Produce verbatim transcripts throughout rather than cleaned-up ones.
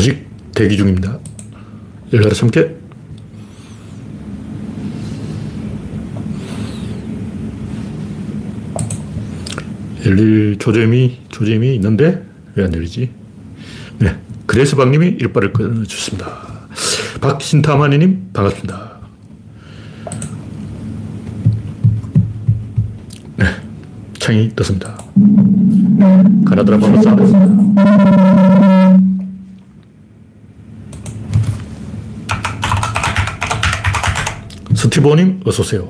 아직 대기 중입니다. 열나라 참깨. 열릴 조짐이, 조짐이 있는데 왜 안 열리지? 네. 그래서 박님이 일발을 끊어주셨습니다. 박신타마니님 반갑습니다. 네. 창이 떴습니다. 가나드라마로 쌓아냈습니다. 스티보님 어서오세요.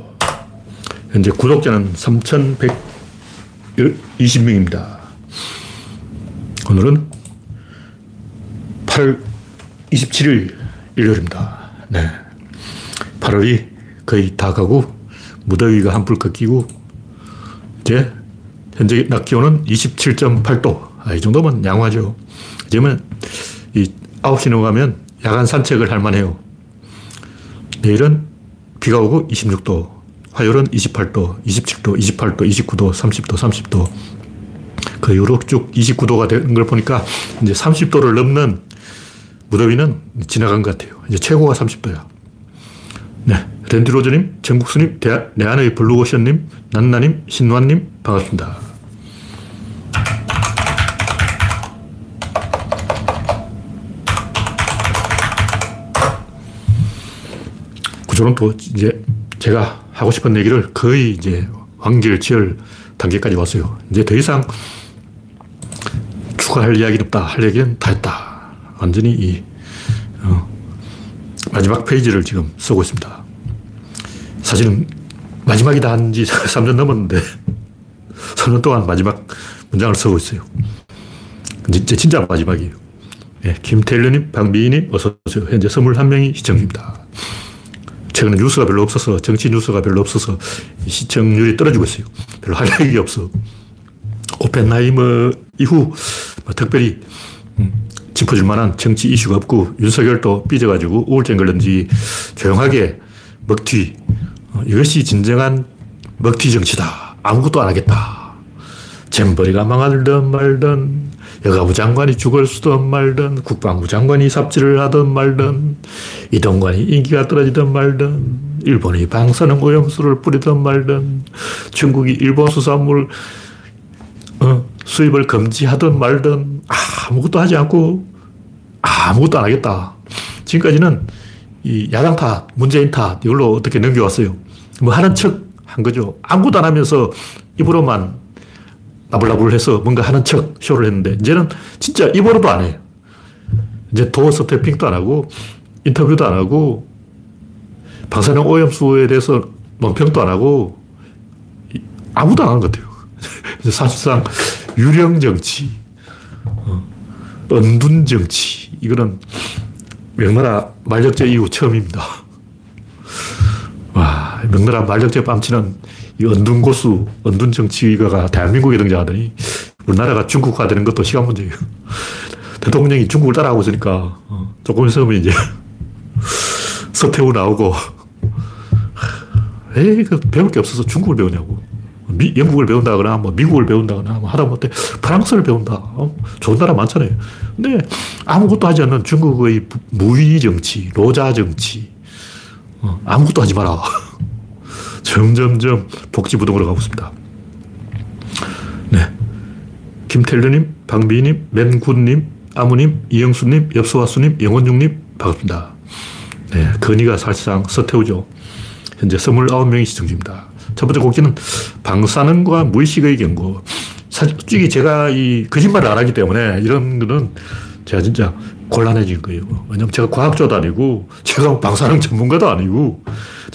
현재 구독자는 삼천백이십 명입니다. 오늘은 팔월 이십칠일 일요일입니다. 네. 팔월이 거의 다 가고 무더위가 한풀 꺾이고 이제 현재 낮 기온은 이십칠 점 팔 도. 아, 이 정도면 양호하죠. 이제는 이 아홉 시 넘어가면 야간 산책을 할 만해요. 내일은 비가 오고 이십육 도, 화요일은 이십팔 도, 이십칠 도, 이십팔 도, 이십구 도, 삼십 도, 삼십 도. 그 이후로 쭉 이십구 도가 된 걸 보니까 이제 삼십 도를 넘는 무더위는 지나간 것 같아요. 이제 최고가 삼십 도야. 네. 랜디로즈님, 정국수님, 내안의 블루오션님, 난나님, 신완님, 반갑습니다. 구조론 또 이제 제가 하고 싶은 얘기를 거의 이제 완결지을 단계까지 왔어요. 이제 더 이상 추가할 이야기는 없다. 할 얘기는 다 했다. 완전히 이 어, 마지막 페이지를 지금 쓰고 있습니다. 사실은 마지막이다 한 지 삼 년 넘었는데 삼 년 동안 마지막 문장을 쓰고 있어요. 이제 진짜 마지막이에요. 네, 김태일님, 박미희님 어서 오세요. 현재 이십일 명이 시청 중입니다. 최근에 뉴스가 별로 없어서, 정치 뉴스가 별로 없어서 시청률이 떨어지고 있어요. 별로 할 얘기 없어. 오펜하이머 이후 뭐 특별히 음, 짚어줄 만한 정치 이슈가 없고 윤석열도 삐져가지고 우울증 걸렸는지 조용하게 먹튀. 어, 이것이 진정한 먹튀 정치다. 아무것도 안 하겠다. 잼버리가 망하든 말든 여가부 장관이 죽을 수든 말든 국방부 장관이 삽질을 하든 말든 이동관이 인기가 떨어지든 말든 일본이 방사능 오염수를 뿌리든 말든 중국이 일본 수산물 어, 수입을 금지하든 말든 아무것도 하지 않고 아무것도 안 하겠다. 지금까지는 이 야당 탓, 문재인 탓 이걸로 어떻게 넘겨왔어요. 뭐 하는 척 한 거죠. 아무것도 안 하면서 입으로만 나불나불 해서 뭔가 하는 척 쇼를 했는데 이제는 진짜 입으로도 안 해요. 이제 도어 스태핑도 안 하고 인터뷰도 안 하고 방사능 오염수에 대해서 논평도 안 하고 아무도 안 한 것 같아요. 사실상 유령 정치, 은둔 정치, 이거는 명나라 말력제 이후 처음입니다. 와, 명나라 말력제 뺨치는 이 은둔 고수, 은둔 정치가가 대한민국에 등장하더니 우리나라가 중국화 되는 것도 시간 문제예요. 대통령이 중국을 따라하고 있으니까 조금 있으면 이제 서태후 나오고 에이, 그 배울 게 없어서 중국을 배우냐고. 미, 영국을 배운다거나 뭐 미국을 배운다거나 뭐 하다못해 프랑스를 배운다. 어? 좋은 나라 많잖아요. 근데 아무것도 하지 않는 중국의 무위 정치, 노자 정치, 어, 아무것도 하지 마라. 점점점 복지부동으로 가고 있습니다. 네. 김태일님, 박미희님, 맨군님, 아무님, 이영수님, 엽서화수님, 영원중님, 반갑습니다. 네. 건의가 사실상 서태우죠. 현재 이십구 명이 시청 중입니다. 첫 번째 곡지는 방사능과 무의식의 경고. 솔직히 제가 이 거짓말을 안 하기 때문에 이런 거는 제가 진짜 곤란해질 거예요. 왜냐면 제가 과학자도 아니고 제가 방사능 전문가도 아니고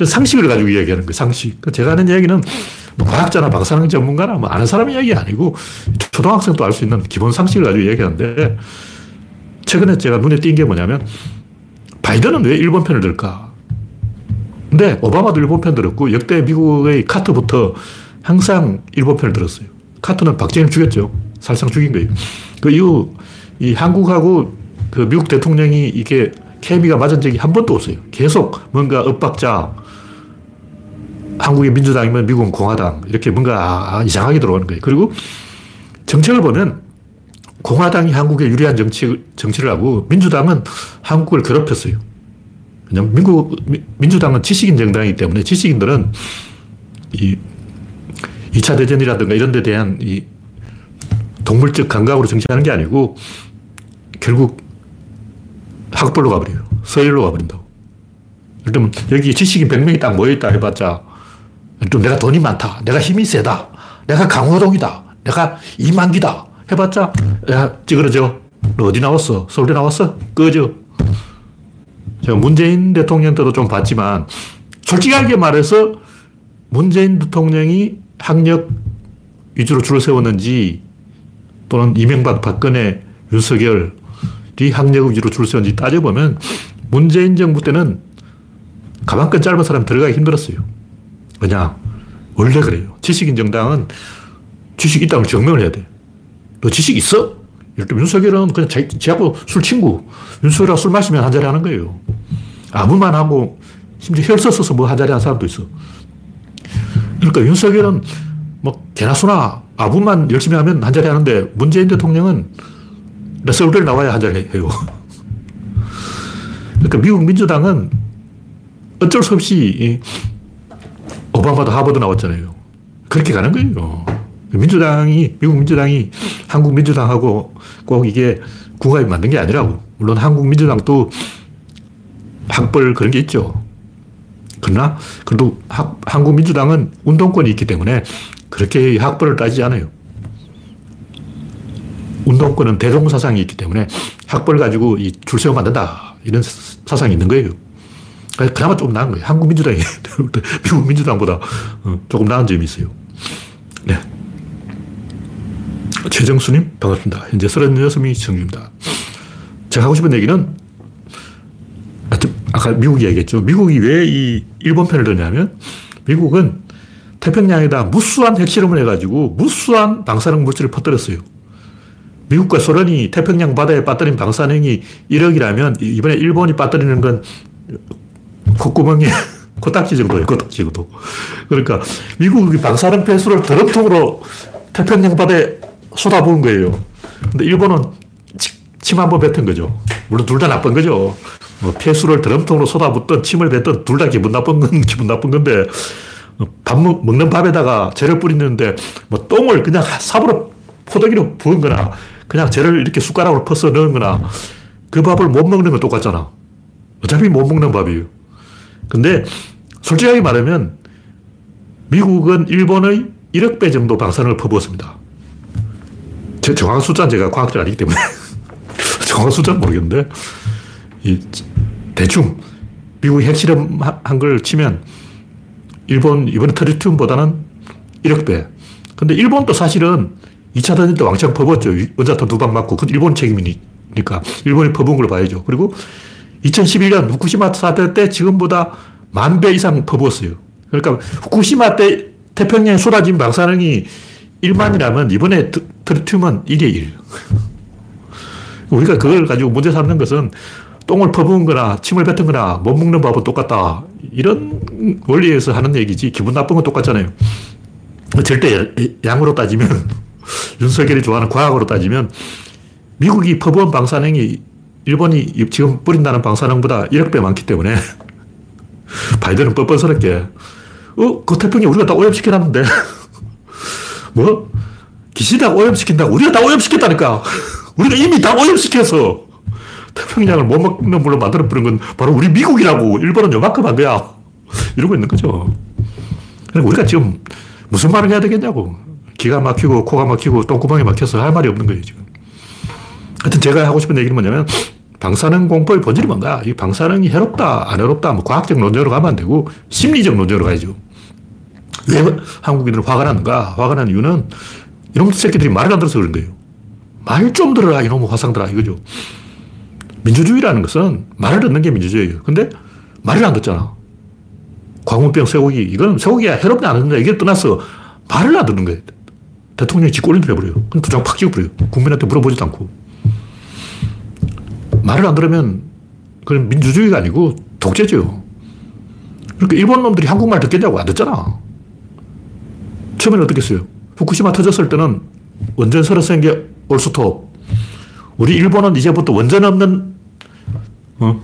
상식을 가지고 이야기하는 거예요. 상식. 제가 하는 이야기는 뭐 과학자나 방사능 전문가나 뭐 아는 사람 이야기 아니고 초등학생도 알 수 있는 기본 상식을 가지고 이야기하는데 최근에 제가 눈에 띈 게 뭐냐면 바이든은 왜 일본 편을 들까? 근데 오바마도 일본 편 들었고 역대 미국의 카트부터 항상 일본 편을 들었어요. 카트는 박정희를 죽였죠. 살상 죽인 거예요. 그 이후 이 한국하고 그 미국 대통령이 이게 케미가 맞은 적이 한 번도 없어요. 계속 뭔가 엇박자, 한국의 민주당이면 미국은 공화당, 이렇게 뭔가 이상하게 들어오는 거예요. 그리고 정책을 보면 공화당이 한국에 유리한 정치, 정치를 하고 민주당은 한국을 괴롭혔어요. 왜냐하면 민국, 민주당은 지식인 정당이기 때문에 지식인들은 이 이 차 대전이라든가 이런 데 대한 이 동물적 감각으로 정치하는 게 아니고 결국 학벌로 가버려요. 서열로 가버린다고. 예를 들면 여기 지식인 백 명이 딱 모여있다 해봤자 좀 내가 돈이 많다, 내가 힘이 세다, 내가 강호동이다, 내가 이만기다 해봤자 야 찌그러져. 너 어디 나왔어? 서울대 나왔어? 꺼져. 제가 문재인 대통령 때도 좀 봤지만 솔직하게 말해서 문재인 대통령이 학력 위주로 줄을 세웠는지 또는 이명박, 박근혜, 윤석열이 학력 위주로 줄을 세웠는지 따져보면 문재인 정부 때는 가방끈 짧은 사람 들어가기 힘들었어요. 왜냐? 원래 그래요. 지식인 정당은 지식 있다고 증명을 해야 돼. 너 지식 있어? 예를 들면 윤석열은 그냥 제하고 술 친구. 윤석열하고 술 마시면 한 자리 하는 거예요. 아무만 하고 심지어 혈서 써서 뭐 한 자리 하는 사람도 있어. 그러니까 윤석열은 뭐 개나 소나 아부만 열심히 하면 한 자리 하는데 문재인 대통령은 나 서울대를 나와야 한 자리 해요. 그러니까 미국 민주당은 어쩔 수 없이 오바마도 하버드 나왔잖아요. 그렇게 가는 거예요. 민주당이, 미국 민주당이 한국 민주당하고 꼭 이게 궁합이 맞는 게 아니라고. 물론 한국 민주당도 학벌 그런 게 있죠. 그러나 그래도 학, 한국 민주당은 운동권이 있기 때문에 그렇게 학벌을 따지지 않아요. 운동권은 대동 사상이 있기 때문에 학벌 가지고 이 줄 세우면 안 된다. 이런 사상이 있는 거예요. 그나마 조금 나은 거예요. 한국 민주당이 미국 민주당보다 조금 나은 점이 있어요. 네. 최정수님 반갑습니다. 현재 서른여섯 명이 시청중입니다. 제가 하고 싶은 얘기는 아까 미국 이야기했죠. 미국이 왜 이 일본 편을 드냐면 미국은 태평양에다 무수한 핵실험을 해가지고 무수한 방사능 물질을 퍼뜨렸어요. 미국과 소련이 태평양 바다에 빠뜨린 방사능이 일억이라면 이번에 일본이 빠뜨리는 건 콧구멍에 코딱지 정도예요. 코딱지 정도. 그러니까 미국이 방사능 폐수를 드럼통으로 태평양 바다에 쏟아부은 거예요. 근데 일본은 침 한 번 뱉은 거죠. 물론 둘 다 나쁜 거죠. 뭐 폐수를 드럼통으로 쏟아붓든 침을 뱉든 둘 다 기분 나쁜 건 기분 나쁜 건데 밥 먹는 밥에다가 재를 뿌리는데 뭐 똥을 그냥 삽으로 포도기로 부은 거나 그냥 재를 이렇게 숟가락으로 퍼서 넣은 거나 그 밥을 못 먹는 건 똑같잖아. 어차피 못 먹는 밥이에요. 근데 솔직하게 말하면 미국은 일본의 일억 배 정도 방사능을 퍼부었습니다. 제 정확한 숫자는 제가 과학자가 아니기 때문에 정확한 숫자는 모르겠는데 이 대충 미국이 핵실험한 걸 치면 일본 이번에 트리튬보다는 일억 배. 근데 일본도 사실은 이 차 대전 때 왕창 퍼부었죠. 원자탄 두 방 맞고. 그 일본 책임이니까 일본이 퍼부은 걸 봐야죠. 그리고 이천십일 년 후쿠시마 사태 때 지금보다 만 배 이상 퍼부었어요. 그러니까 후쿠시마 때 태평양에 쏟아진 방사능이 일만이라면 이번에 트리튬은 일의 일. 우리가 그걸 가지고 문제 삼는 것은 똥을 퍼부은 거나 침을 뱉은 거나 못 먹는 밥은 똑같다. 이런 원리에서 하는 얘기지 기분 나쁜 건 똑같잖아요. 절대 양으로 따지면 윤석열이 좋아하는 과학으로 따지면 미국이 퍼부은 방사능이 일본이 지금 뿌린다는 방사능보다 일억 배 많기 때문에 바이든은 뻔뻔스럽게 어? 그 태평양 우리가 다 오염시켜놨는데 뭐? 기시다 오염시킨다고 우리가 다 오염시켰다니까 우리가 이미 다 오염시켜서 태평양을 못 먹는 물로 만들어버린 건 바로 우리 미국이라고 일본은 요만큼 안 돼야 이러고 있는 거죠. 그러니까 우리가 지금 무슨 말을 해야 되겠냐고. 기가 막히고 코가 막히고 똥구멍이 막혀서 할 말이 없는 거예요 지금. 하여튼 제가 하고 싶은 얘기는 뭐냐면 방사능 공포의 본질이 뭔가. 이 방사능이 해롭다 안 해롭다 뭐 과학적 논조로 가면 안 되고 심리적 논조로 가야죠. 왜 한국인들은 화가 나는가? 화가 나는 이유는 이놈 새끼들이 말을 안 들어서 그런 거예요. 말 좀 들어라 이놈의 화상들아 이거죠. 민주주의라는 것은 말을 듣는 게 민주주의예요. 근데 말을 안 듣잖아. 광우병 쇠고기 이건 쇠고기야 해롭다 안 해롭다 이게 떠나서 말을 안 듣는 거예요. 대통령이 짓골림을 해버려요. 그럼 도장 팍 찍어버려요. 국민한테 물어보지도 않고. 말을 안 들으면 그건 민주주의가 아니고 독재죠. 그러니까 일본 놈들이 한국말 듣겠냐고. 안 듣잖아. 처음에는 어떻게 했어요? 후쿠시마 터졌을 때는 원전 설화생계 올스톱 우리 일본은 이제부터 원전 없는 어?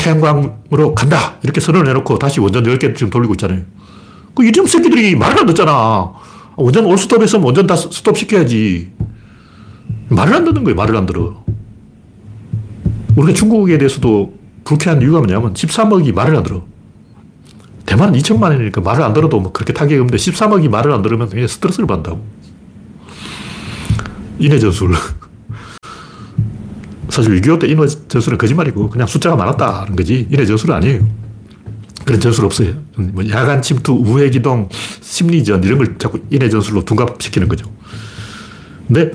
태양광으로 간다 이렇게 선언을 해놓고 다시 원전 열 개 지금 돌리고 있잖아요. 그 이런 새끼들이 말을 안 듣잖아. 원전 올스톱했으면 원전 다 스톱시켜야지. 말을 안 듣는 거예요. 말을 안 들어. 우리가 중국에 대해서도 불쾌한 이유가 뭐냐면 십삼억이 말을 안 들어. 대만은 이천만이니까 말을 안 들어도 뭐 그렇게 타격이 없는데 십삼억이 말을 안 들으면 그냥 스트레스를 받는다고. 인해 전술. 사실 육이오 때 인해 전술은 거짓말이고 그냥 숫자가 많았다는 거지. 인해 전술은 아니에요. 그런 전술 없어요. 뭐 야간 침투, 우회기동, 심리전 이런 걸 자꾸 인해 전술로 둔갑시키는 거죠. 근데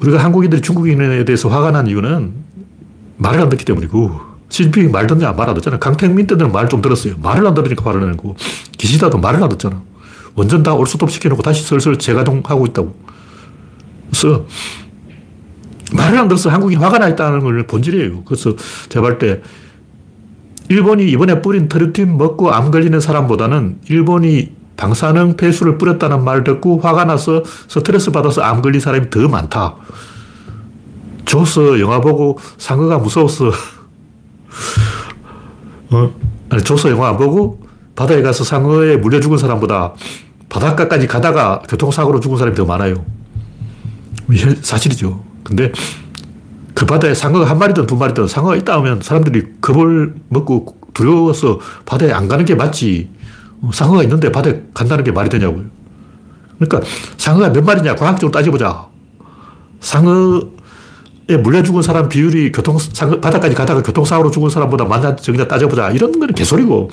우리가 한국인들이 중국인에 대해서 화가 난 이유는 말을 안 듣기 때문이고, 시진핑이 말 듣냐 말 안 듣잖아. 강택민 때는 말 좀 들었어요. 말을 안 들으니까 화를 내는 거고, 기시다도 말을 안 듣잖아. 원전 다 올스톱 시켜놓고 다시 슬슬 재가동하고 있다고. 그래서 말을 안 들어서 한국인 화가 나 있다는 걸 본질이에요. 그래서 제가 볼 때 일본이 이번에 뿌린 트리튬 먹고 암 걸리는 사람보다는 일본이 방사능 폐수를 뿌렸다는 말 듣고 화가 나서 스트레스 받아서 암 걸린 사람이 더 많다. 조서 영화 보고 상어가 무서웠어. 어? 아니, 조서 영화 안 보고 바다에 가서 상어에 물려 죽은 사람보다 바닷가까지 가다가 교통사고로 죽은 사람이 더 많아요. 이게 사실이죠. 근데 그 바다에 상어가 한 마리든 두 마리든 상어가 있다 하면 사람들이 겁을 먹고 두려워서 바다에 안 가는 게 맞지. 상어가 있는데 바다에 간다는 게 말이 되냐고요. 그러니까 상어가 몇 마리냐 과학적으로 따져보자. 상어에 물려 죽은 사람 비율이 교통, 상어, 바다까지 가다가 교통사고로 죽은 사람보다 많냐 적냐 따져보자. 이런 거는 개소리고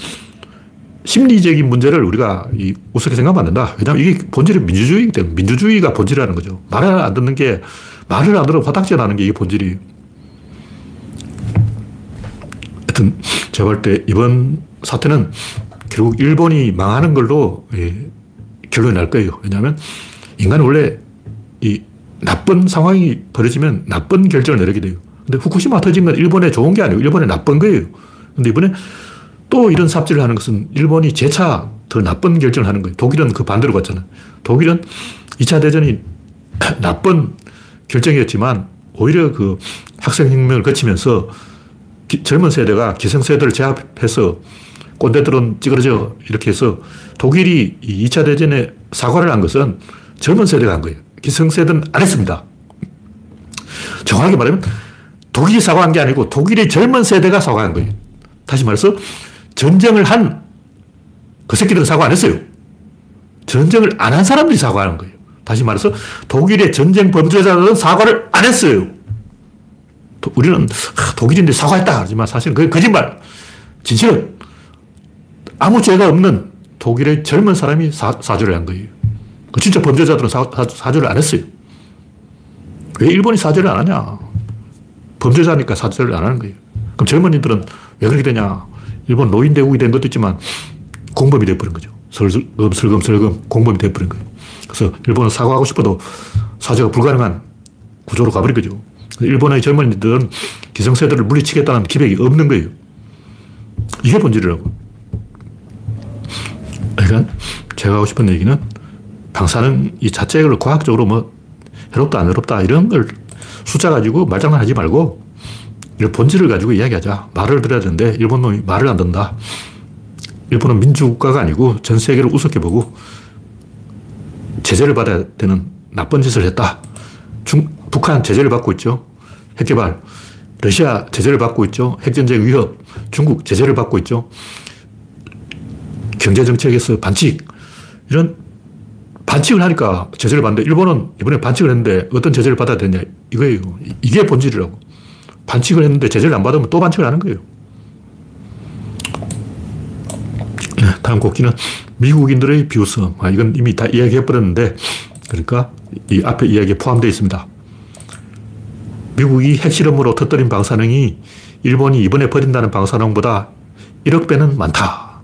심리적인 문제를 우리가 이 우습게 생각하면 안 된다. 왜냐하면 이게 본질이 민주주의이기 때문에 민주주의가 본질이라는 거죠. 말을 안 듣는 게, 말을 안 들으면 화딱지 나는 게 이게 본질이에요. 하여튼 제가 볼 때 이번 사태는 결국 일본이 망하는 걸로 예, 결론이 날 거예요. 왜냐하면 인간은 원래 이 나쁜 상황이 벌어지면 나쁜 결정을 내리게 돼요. 근데 후쿠시마 터진 건 일본에 좋은 게 아니고 일본에 나쁜 거예요. 근데 이번에 또 이런 삽질을 하는 것은 일본이 재차 더 나쁜 결정을 하는 거예요. 독일은 그 반대로 갔잖아요. 독일은 이 차 대전이 나쁜 결정이었지만 오히려 그 학생혁명을 거치면서 기, 젊은 세대가 기성세대를 제압해서 꼰대들은 찌그러져 이렇게 해서 독일이 이 차 대전에 사과를 한 것은 젊은 세대가 한 거예요. 기성세대는 안 했습니다. 정확하게 말하면 독일이 사과한 게 아니고 독일의 젊은 세대가 사과한 거예요. 다시 말해서 전쟁을 한 그 새끼들은 사과 안 했어요. 전쟁을 안 한 사람들이 사과하는 거예요. 다시 말해서 독일의 전쟁 범죄자들은 사과를 안 했어요. 도, 우리는 하, 독일인데 사과했다 하지만 사실은 그게 거짓말. 진실은 아무 죄가 없는 독일의 젊은 사람이 사, 사죄를 한 거예요. 진짜 범죄자들은 사, 사, 사죄를 안 했어요. 왜 일본이 사죄를 안 하냐? 범죄자니까 사죄를 안 하는 거예요. 그럼 젊은이들은 왜 그렇게 되냐? 일본 노인대국이 된 것도 있지만 공범이 되어버린 거죠. 슬금, 슬금, 슬금 공범이 되어버린 거예요. 그래서 일본은 사과하고 싶어도 사죄가 불가능한 구조로 가버린 거죠. 일본의 젊은이들은 기성세대를 물리치겠다는 기백이 없는 거예요. 이게 본질이라고. 그러니까 제가 하고 싶은 얘기는 방사능 이 자체를 과학적으로 뭐 해롭다 안 해롭다 이런 걸 숫자 가지고 말장난하지 말고 본질을 가지고 이야기하자. 말을 들어야 되는데 일본 놈이 말을 안 듣는다. 일본은 민주국가가 아니고 전 세계를 우습게 보고 제재를 받아야 되는 나쁜 짓을 했다. 중, 북한 제재를 받고 있죠. 핵개발. 러시아 제재를 받고 있죠. 핵전쟁 위협. 중국 제재를 받고 있죠. 경제정책에서 반칙. 이런 반칙을 하니까 제재를 받는데 일본은 이번에 반칙을 했는데 어떤 제재를 받아야 되냐 이거예요. 이게 본질이라고. 반칙을 했는데 제재를 안 받으면 또 반칙을 하는 거예요. 다음 곡기는 미국인들의 비웃음. 아, 이건 이미 다 이야기해버렸는데, 그러니까 이 앞에 이야기에 포함되어 있습니다. 미국이 핵실험으로 터뜨린 방사능이 일본이 이번에 버린다는 방사능보다 일억 배는 많다.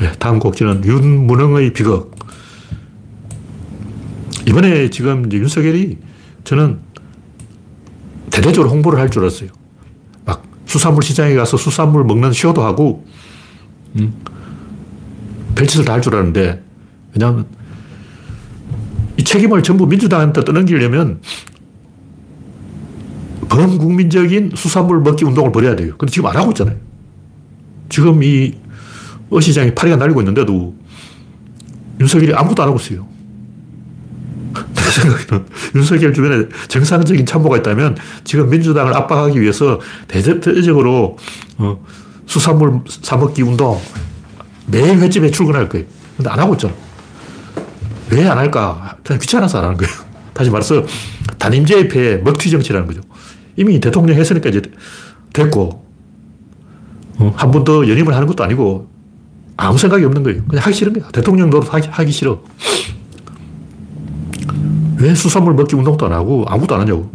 네, 다음 곡지는 윤문흥의 비극. 이번에 지금 이제 윤석열이 저는 대대적으로 홍보를 할 줄 알았어요. 막 수산물 시장에 가서 수산물 먹는 쇼도 하고, 음, 별짓을 다 할 줄 알았는데, 왜냐하면 이 책임을 전부 민주당한테 떠넘기려면 전 국민적인 수산물 먹기 운동을 벌여야 돼요. 근데 지금 안 하고 있잖아요. 지금 이 어시장이 파리가 날리고 있는데도 윤석열이 아무것도 안 하고 있어요. 내 생각에는 윤석열 주변에 정상적인 참모가 있다면 지금 민주당을 압박하기 위해서 대대적으로 어, 수산물 사먹기 운동 매일 횟집에 출근할 거예요. 근데 안 하고 있잖아. 왜 안 할까? 그냥 귀찮아서 안 하는 거예요. 다시 말해서 단임제입회에 먹튀 정치라는 거죠. 이미 대통령 했으니까 이제 됐고 어, 한 번 더 연임을 하는 것도 아니고 아무 생각이 없는 거예요. 그냥 하기 싫은 거야. 대통령 노릇 하기, 하기 싫어. 왜 수산물 먹기 운동도 안 하고 아무것도 안 하냐고.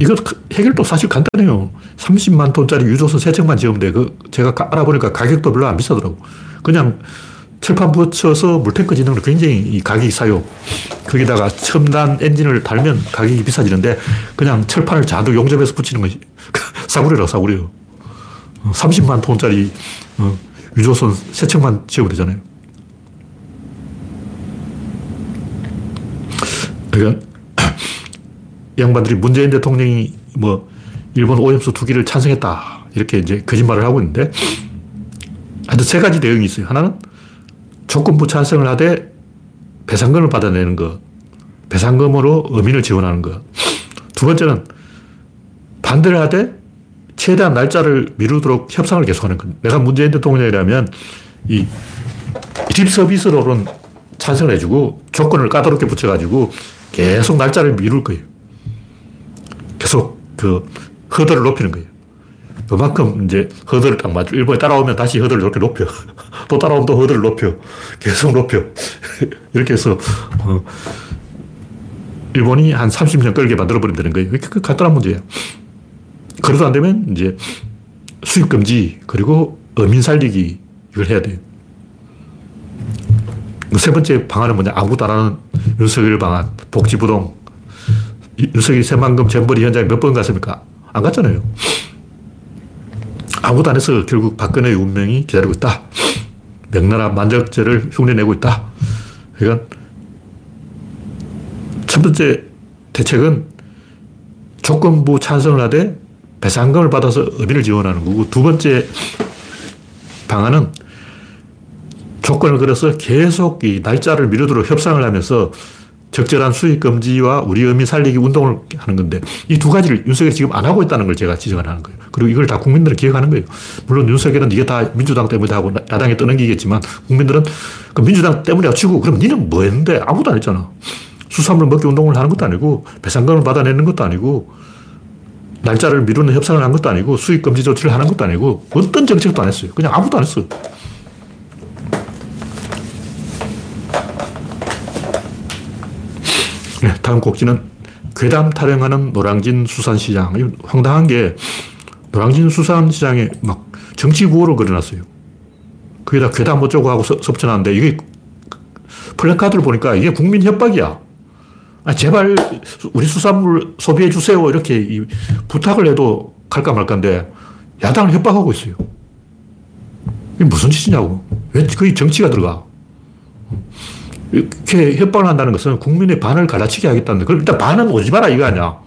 이거 해결도 사실 간단해요. 삼십만 톤짜리 유조선 세 척만 지으면 돼. 그 제가 알아보니까 가격도 별로 안 비싸더라고. 그냥 철판 붙여서 물탱크 짓는 건 굉장히 가격이 싸요. 거기다가 첨단 엔진을 달면 가격이 비싸지는데 그냥 철판을 잔뜩 용접해서 붙이는 것이 싸구려라 싸구려. 삼십만 톤짜리 유조선 세 척만 지으면 되잖아요. 그러니까 양반들이 문재인 대통령이 뭐 일본 오염수 투기를 찬성했다 이렇게 이제 거짓말을 하고 있는데, 하여튼 세 가지 대응이 있어요. 하나는 조건부 찬성을 하되 배상금을 받아내는 것, 배상금으로 어민을 지원하는 것. 두 번째는 반대를 하되 최대한 날짜를 미루도록 협상을 계속하는 것. 내가 문재인 대통령이라면 이 립서비스로는 찬성을 해주고 조건을 까다롭게 붙여가지고 계속 날짜를 미룰 거예요. 계속 그 허들을 높이는 거예요. 그만큼 이제 허들을 딱 맞죠. 일본에 따라오면 다시 허들을 이렇게 높여. 또 따라오면 또 허들을 높여. 계속 높여. 이렇게 해서 어, 일본이 한 삼십 년 끌게 만들어버리면 되는 거예요. 그 간단한 문제예요. 그래도 안 되면 이제 수입 금지 그리고 어민 살리기 이걸 해야 돼요. 세 번째 방안은 뭐냐. 아무것도 안 하는 윤석열 방안. 복지부동. 윤석열이 새만금 잼버리 현장에 몇 번 갔습니까? 안 갔잖아요. 아무것도 안 해서 결국 박근혜의 운명이 기다리고 있다. 명나라 만적제를 흉내내고 있다. 그러니까 첫 번째 대책은 조건부 찬성을 하되 배상금을 받아서 어민을 지원하는 거고, 두 번째 방안은 조건을 걸어서 계속 이 날짜를 미루도록 협상을 하면서 적절한 수익 금지와 우리 어민 살리기 운동을 하는 건데, 이 두 가지를 윤석열이 지금 안 하고 있다는 걸 제가 지적을 하는 거예요. 그리고 이걸 다 국민들은 기억하는 거예요. 물론 윤석열은 이게 다 민주당 때문에 하고 야당에 떠넘기겠지만 국민들은 그 민주당 때문에 치고 그럼 니는 뭐 했는데? 아무도 안 했잖아. 수산물 먹기 운동을 하는 것도 아니고 배상금을 받아내는 것도 아니고 날짜를 미루는 협상을 한 것도 아니고 수익 금지 조치를 하는 것도 아니고 어떤 정책도 안 했어요. 그냥 아무도 안 했어요. 네, 다음 곡지는 괴담 타령하는 노량진 수산시장. 이 황당한 게 노량진 수산시장에 막 정치 구호를 걸어놨어요. 거기다 괴담 어쩌고 하고 섭쳐놨는데 이게 플래카드를 보니까 이게 국민 협박이야. 아, 제발 우리 수산물 소비해 주세요 이렇게 이 부탁을 해도 갈까 말까인데 야당을 협박하고 있어요. 이게 무슨 짓이냐고. 왜 거기 정치가 들어가. 이렇게 협박을 한다는 것은 국민의 반을 갈라치게 하겠다는데, 그럼 일단 반은 오지 마라 이거 아니야.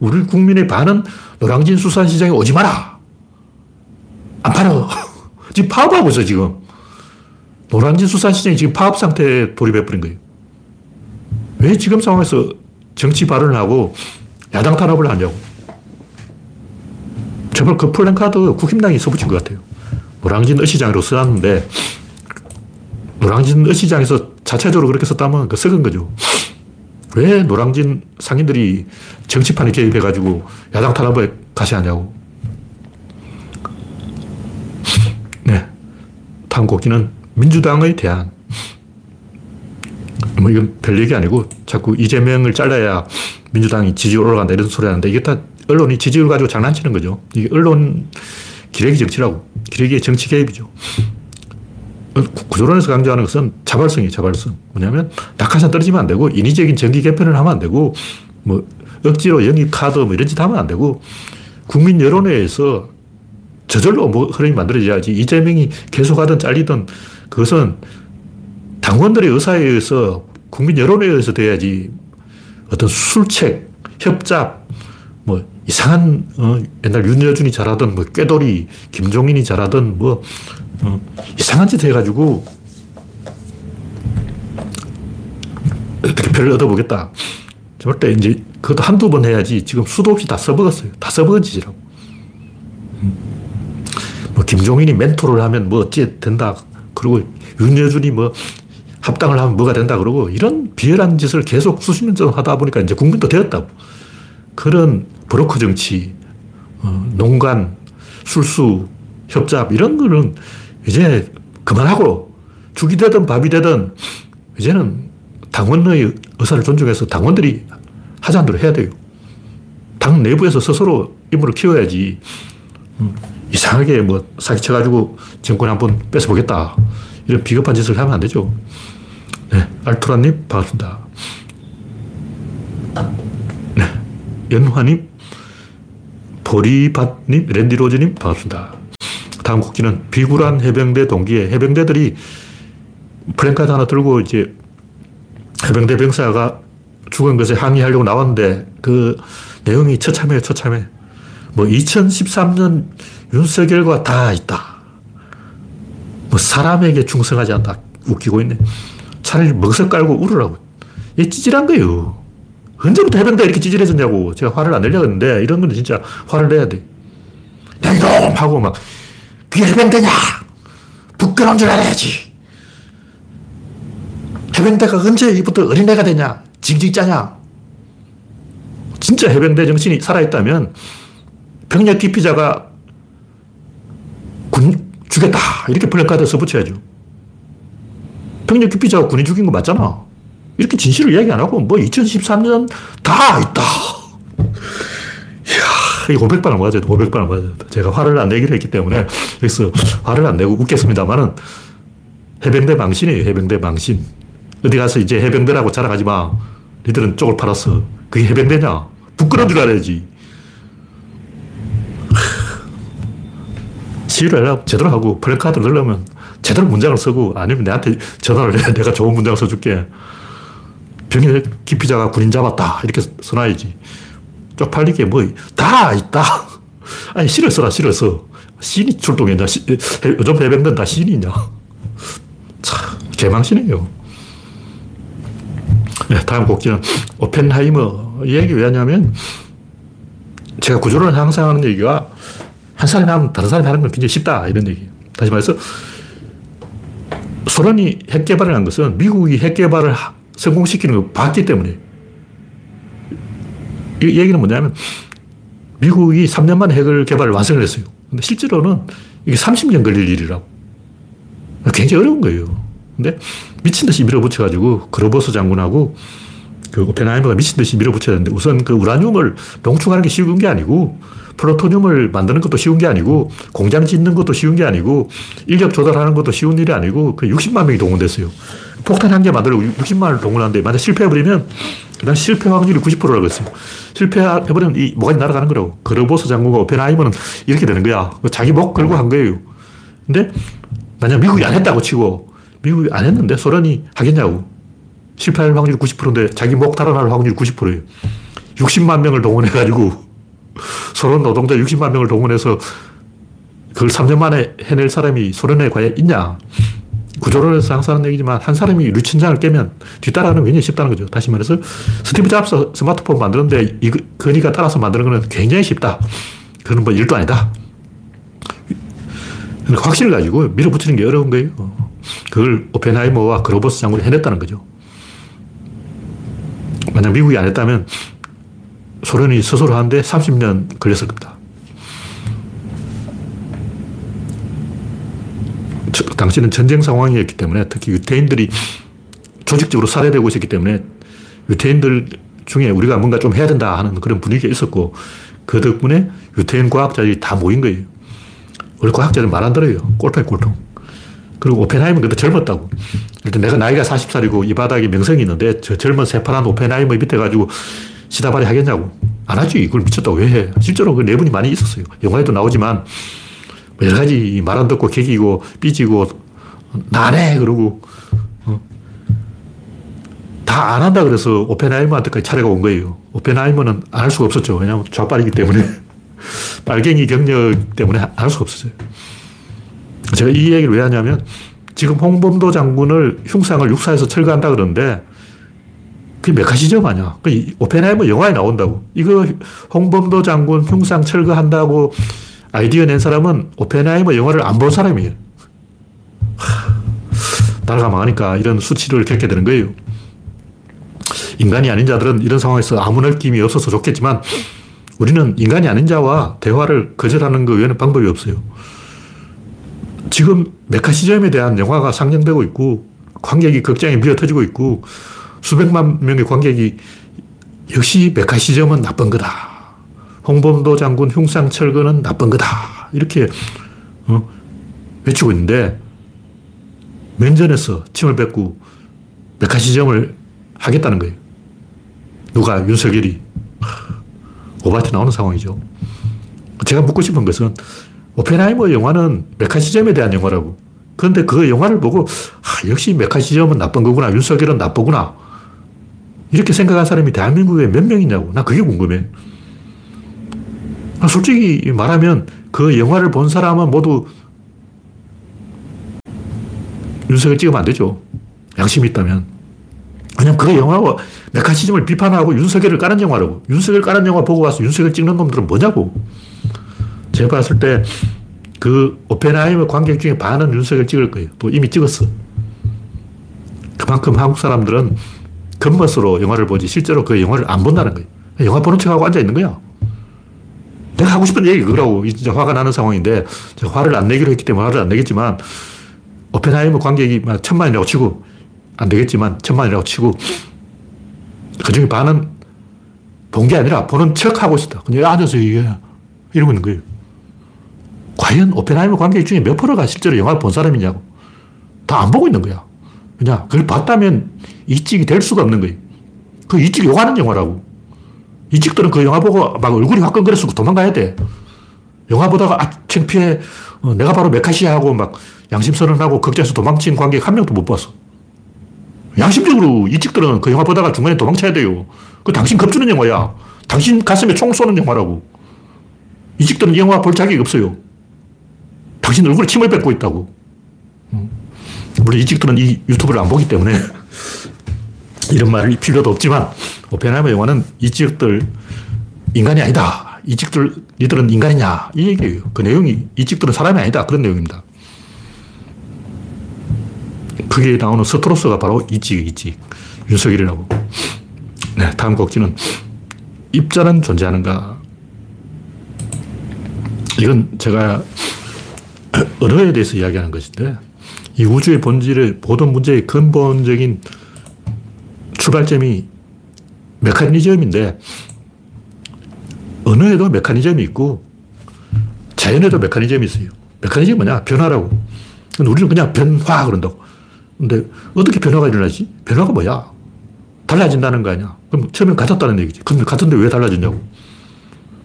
우리 국민의 반은 노량진 수산시장에 오지 마라. 안 팔아. 지금 파업하고 있어 지금. 노량진 수산시장이 지금 파업 상태에 돌입해버린 거예요. 왜 지금 상황에서 정치 발언을 하고 야당 탄압을 하냐고. 정말 그 플랜카드 국힘당이 써붙인 것 같아요. 노량진 어시장으로 써놨는데 노량진 어시장에서 자체적으로 그렇게 썼다면 그 썩은 거죠. 왜 노량진 상인들이 정치판에 개입해가지고 야당 탄압에 가시하냐고. 네. 다음 곡기는 민주당의 대안. 뭐 이건 별 얘기 아니고 자꾸 이재명을 잘라야 민주당이 지지율 올라간다 이런 소리 하는데, 이게 다 언론이 지지율 가지고 장난치는 거죠. 이게 언론 기레기 정치라고. 기레기의 정치 개입이죠. 구조론에서 강조하는 것은 자발성이에요, 자발성. 뭐냐면, 낙하산 떨어지면 안 되고, 인위적인 정기 개편을 하면 안 되고, 뭐, 억지로 영입 카드 뭐 이런 짓 하면 안 되고, 국민 여론에 의해서 저절로 뭐 흐름이 만들어져야지, 이재명이 계속하든 잘리든, 그것은 당원들의 의사에 의해서, 국민 여론에 의해서 돼야지, 어떤 술책, 협잡, 뭐 이상한 어, 옛날 윤여준이 잘하던 뭐 꾀돌이, 김종인이 잘하던 뭐 어, 이상한 짓 해가지고 어떻게 표를 얻어보겠다. 저럴 때 이제 그것도 한두 번 해야지 지금 수도 없이 다 써먹었어요. 다 써먹은 짓이라고. 뭐 김종인이 멘토를 하면 뭐 어찌 된다. 그리고 윤여준이 뭐 합당을 하면 뭐가 된다 그러고 이런 비열한 짓을 계속 수십 년 동안 하다 보니까 이제 국민도 되었다고. 그런 브로커 정치, 어, 농간, 술수, 협잡 이런 거는 이제 그만하고 죽이 되든 밥이 되든 이제는 당원의 의사를 존중해서 당원들이 하자는 대로 해야 돼요. 당 내부에서 스스로 인물을 키워야지 음, 이상하게 뭐 사기쳐가지고 정권 한번 뺏어보겠다. 이런 비겁한 짓을 하면 안 되죠. 네, 알토란님 반갑습니다. 네, 연화님, 보리밭님, 랜디로즈님 반갑습니다. 다음 곡기는 비굴한 해병대 동기에 해병대들이 플랜카드 하나 들고 이제 해병대 병사가 죽은 것에 항의하려고 나왔는데 그 내용이 처참해요, 처참해. 뭐 이천십삼 년 윤석열과 다 있다. 뭐 사람에게 충성하지 않다. 웃기고 있네. 차라리 멍석 깔고 울으라고. 이게 찌질한 거예요. 언제부터 해병대가 이렇게 찌질해졌냐고. 제가 화를 안 내려고 했는데 이런 건 진짜 화를 내야 돼. 야 이놈! 하고 막 그게 해병대냐? 부끄러운 줄 알아야지. 해병대가 언제부터 어린애가 되냐? 징징짜냐? 진짜 해병대 정신이 살아있다면 병력 기피자가 군 죽였다. 이렇게 플래카드에 써붙여야죠. 병력 기피자가 군인 죽인 거 맞잖아. 이렇게 진실을 이야기 안 하고, 뭐, 이천십삼 년 다 있다. 이야, 이거 오백 번 안 맞아요. 오백 번 안 맞아요. 제가 화를 안 내기로 했기 때문에, 그래서 화를 안 내고 웃겠습니다만은, 해병대 망신이에요. 해병대 망신. 어디 가서 이제 해병대라고 자랑하지 마. 니들은 쪽을 팔았어. 그게 해병대냐? 부끄러운 줄 알아야지. 시위를 제대로 하고 플래카드를 넣으려면 제대로 문장을 쓰고 아니면 내한테 전화를 해. 내가 좋은 문장을 써줄게. 병역 기피자가 군인 잡았다. 이렇게 써놔야지. 쪽팔리게 뭐 다 있다. 아니 시를 써라. 시를 써. 시인이 출동했냐. 시, 요즘 해병대는 다 시인이냐. 참 개망신이에요. 네, 다음 곡지는 오펜하이머. 이 얘기 왜 하냐면 제가 구조론 항상 하는 얘기가 한 사람이 하면 다른 사람이 하는 건 굉장히 쉽다. 이런 얘기예요. 다시 말해서 소련이 핵개발을 한 것은 미국이 핵개발을 성공시키는 걸 봤기 때문에 이 얘기는 뭐냐면 미국이 삼 년 만에 핵을 개발을 완성을 했어요. 근데 실제로는 이게 삼십 년 걸릴 일이라고. 굉장히 어려운 거예요. 근데 미친 듯이 밀어붙여가지고 그로버스 장군하고 그 오펜하이머가 미친 듯이 밀어붙여야 되는데 우선 그 우라늄을 농축하는 게 쉬운 게 아니고 플루토늄을 만드는 것도 쉬운 게 아니고 공장 짓는 것도 쉬운 게 아니고 인력 조달하는 것도 쉬운 일이 아니고 그 육십만 명이 동원됐어요. 폭탄 한 개 만들려고 육십만 명을 동원하는데 만약 실패해버리면 그다음 실패 확률이 구십 퍼센트라고 했어요. 실패해버리면 이 뭐가 날아가는 거라고. 그로버스 장군과 오펜하이머는 이렇게 되는 거야. 자기 목 걸고 한 거예요. 근데 만약 미국이 안 했다고 치고 미국이 안 했는데 소련이 하겠냐고. 실패할 확률이 구십 퍼센트인데 자기 목 달아날 확률이 구십 퍼센트예요. 육십만 명을 동원해가지고 소련 노동자 육십만 명을 동원해서 그걸 삼 년 만에 해낼 사람이 소련에 과연 있냐. 구조론에서 항상 하는 얘기지만 한 사람이 루친장을 깨면 뒤따라가는 게 굉장히 쉽다는 거죠. 다시 말해서 스티브 잡스 스마트폰 만드는데 이 근이가 따라서 만드는 거는 굉장히 쉽다. 그건 뭐 일도 아니다. 확신을 가지고 밀어붙이는 게 어려운 거예요. 그걸 오펜하이머와 그로버스 장군이 해냈다는 거죠. 만약 미국이 안 했다면 소련이 스스로 하는데 삼십 년 걸렸을 겁니다. 저, 당시는 전쟁 상황이었기 때문에 특히 유태인들이 조직적으로 살해되고 있었기 때문에 유태인들 중에 우리가 뭔가 좀 해야 된다 하는 그런 분위기가 있었고 그 덕분에 유태인 과학자들이 다 모인 거예요. 원래 과학자들은 말 안 들어요. 꼴통이 꼴통. 그리고 오펜하이머는 그때 젊었다고. 일단 내가 나이가 마흔 살이고 이 바닥에 명성이 있는데 저 젊은 새파란 오펜하이머 밑에 가지고 시다발이 하겠냐고. 안 하지. 이걸 미쳤다고 왜 해. 실제로 그 내분이 많이 있었어요. 영화에도 나오지만 여러 가지 말 안 듣고 개기고 삐지고 나네 그러고 어. 다 안 한다 그래서 오펜하이머한테까지 차례가 온 거예요. 오펜하이머는 안 할 수가 없었죠. 왜냐하면 좌빨이기 때문에. 빨갱이 경력 때문에 안 할 수가 없었어요. 제가 이 얘기를 왜 하냐면 지금 홍범도 장군을 흉상을 육사에서 철거한다 그러는데 그게 매카시즘 아니야. 오펜하이머 영화에 나온다고. 이거 홍범도 장군 흉상 철거한다고 아이디어 낸 사람은 오펜하이머 영화를 안 본 사람이에요. 하, 나라가 망하니까 이런 수치를 겪게 되는 거예요. 인간이 아닌 자들은 이런 상황에서 아무 느낌이 없어서 좋겠지만 우리는 인간이 아닌 자와 대화를 거절하는 것 외에는 방법이 없어요. 지금 메카시즘에 대한 영화가 상영되고 있고 관객이 극장에 밀어터지고 있고 수백만 명의 관객이 역시 메카시즘은 나쁜 거다. 홍범도 장군 흉상 철거는 나쁜 거다. 이렇게 어? 외치고 있는데 면전에서 침을 뱉고 메카시즘을 하겠다는 거예요. 누가? 윤석열이. 오바이트 나오는 상황이죠. 제가 묻고 싶은 것은 오펜하이머 영화는 메카시즘에 대한 영화라고. 그런데 그 영화를 보고 아, 역시 메카시즘은 나쁜 거구나. 윤석열은 나쁘구나. 이렇게 생각한 사람이 대한민국에 몇 명이냐고. 나 그게 궁금해. 솔직히 말하면 그 영화를 본 사람은 모두 윤석열 찍으면 안 되죠. 양심이 있다면. 왜냐면 그 영화와 메카시즘을 비판하고 윤석열을 까는 영화라고. 윤석열 까는 영화 보고 와서 윤석열 찍는 놈들은 뭐냐고. 제가 봤을 때 그 오펜하이머 관객 중에 반은 윤석열 찍을 거예요. 또 이미 찍었어. 그만큼 한국 사람들은 겉멋으로 영화를 보지 실제로 그 영화를 안 본다는 거예요. 영화 보는 척하고 앉아있는 거야. 내가 하고 싶은 얘기 그거라고. 진짜 화가 나는 상황인데 제가 화를 안 내기로 했기 때문에 화를 안 내겠지만 오펜하이머 관객이 막 천만이라고 치고 안 되겠지만 천만이라고 치고 그중에 반은 본 게 아니라 보는 척하고 있었다. 그냥 앉아서 이게 이러고 있는 거예요. 과연 오펜하이머 관객 중에 몇 프로가 실제로 영화를 본 사람이냐고. 다 안 보고 있는 거야. 그냥 그걸 봤다면 이직이 될 수가 없는 거예요. 그 이직 욕하는 영화라고. 이직들은 그 영화 보고 막 얼굴이 화끈거렸으면 도망가야 돼. 영화 보다가 아 창피해 어, 내가 바로 메카시아 하고 막 양심선언하고 극장에서 도망친 관객 한 명도 못 봤어. 양심적으로 이직들은 그 영화 보다가 중간에 도망쳐야 돼요. 그 당신 겁주는 영화야. 당신 가슴에 총 쏘는 영화라고. 이직들은 영화 볼 자격이 없어요. 당신 얼굴에 침을 뱉고 있다고. 물론 이직들은 이 유튜브를 안 보기 때문에 이런 말이 필요도 없지만 오펜하이머 영화는 이직들 인간이 아니다. 이직들 니들은 인간이냐 이 얘기예요. 그 내용이 이직들은 사람이 아니다 그런 내용입니다. 그게 나오는 스트로스가 바로 이직, 이직. 윤석열이라고. 네, 다음 곡지는 입자는 존재하는가. 이건 제가 언어에 대해서 이야기하는 것인데 이 우주의 본질의 모든 문제의 근본적인 출발점이 메커니즘인데 언어에도 메커니즘이 있고 자연에도 메커니즘이 있어요. 메커니즘이 뭐냐? 변화라고. 우리는 그냥 변화 그런다고. 근데 어떻게 변화가 일어나지? 변화가 뭐야? 달라진다는 거 아니야? 그럼 처음엔 같았다는 얘기지. 근데 같은데 왜 달라지냐고.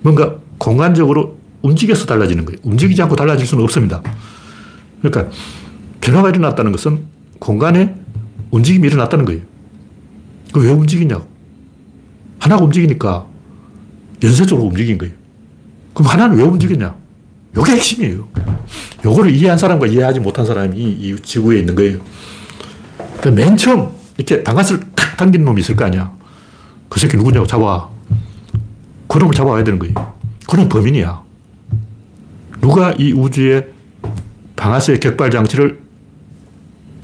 뭔가 공간적으로 움직여서 달라지는 거예요. 움직이지 않고 달라질 수는 없습니다. 그러니까 변화가 일어났다는 것은 공간에 움직임이 일어났다는 거예요. 그 왜 움직이냐고. 하나가 움직이니까 연쇄적으로 움직인 거예요. 그럼 하나는 왜 움직이냐? 이게 핵심이에요. 요거를 이해한 사람과 이해하지 못한 사람이 이 지구에 있는 거예요. 맨 처음 이렇게 방아쇠를 탁 당기는 놈이 있을 거 아니야. 그 새끼 누구냐고 잡아. 그 놈을 잡아와야 되는 거예요. 그는 범인이야. 누가 이 우주의 방아쇠 격발 장치를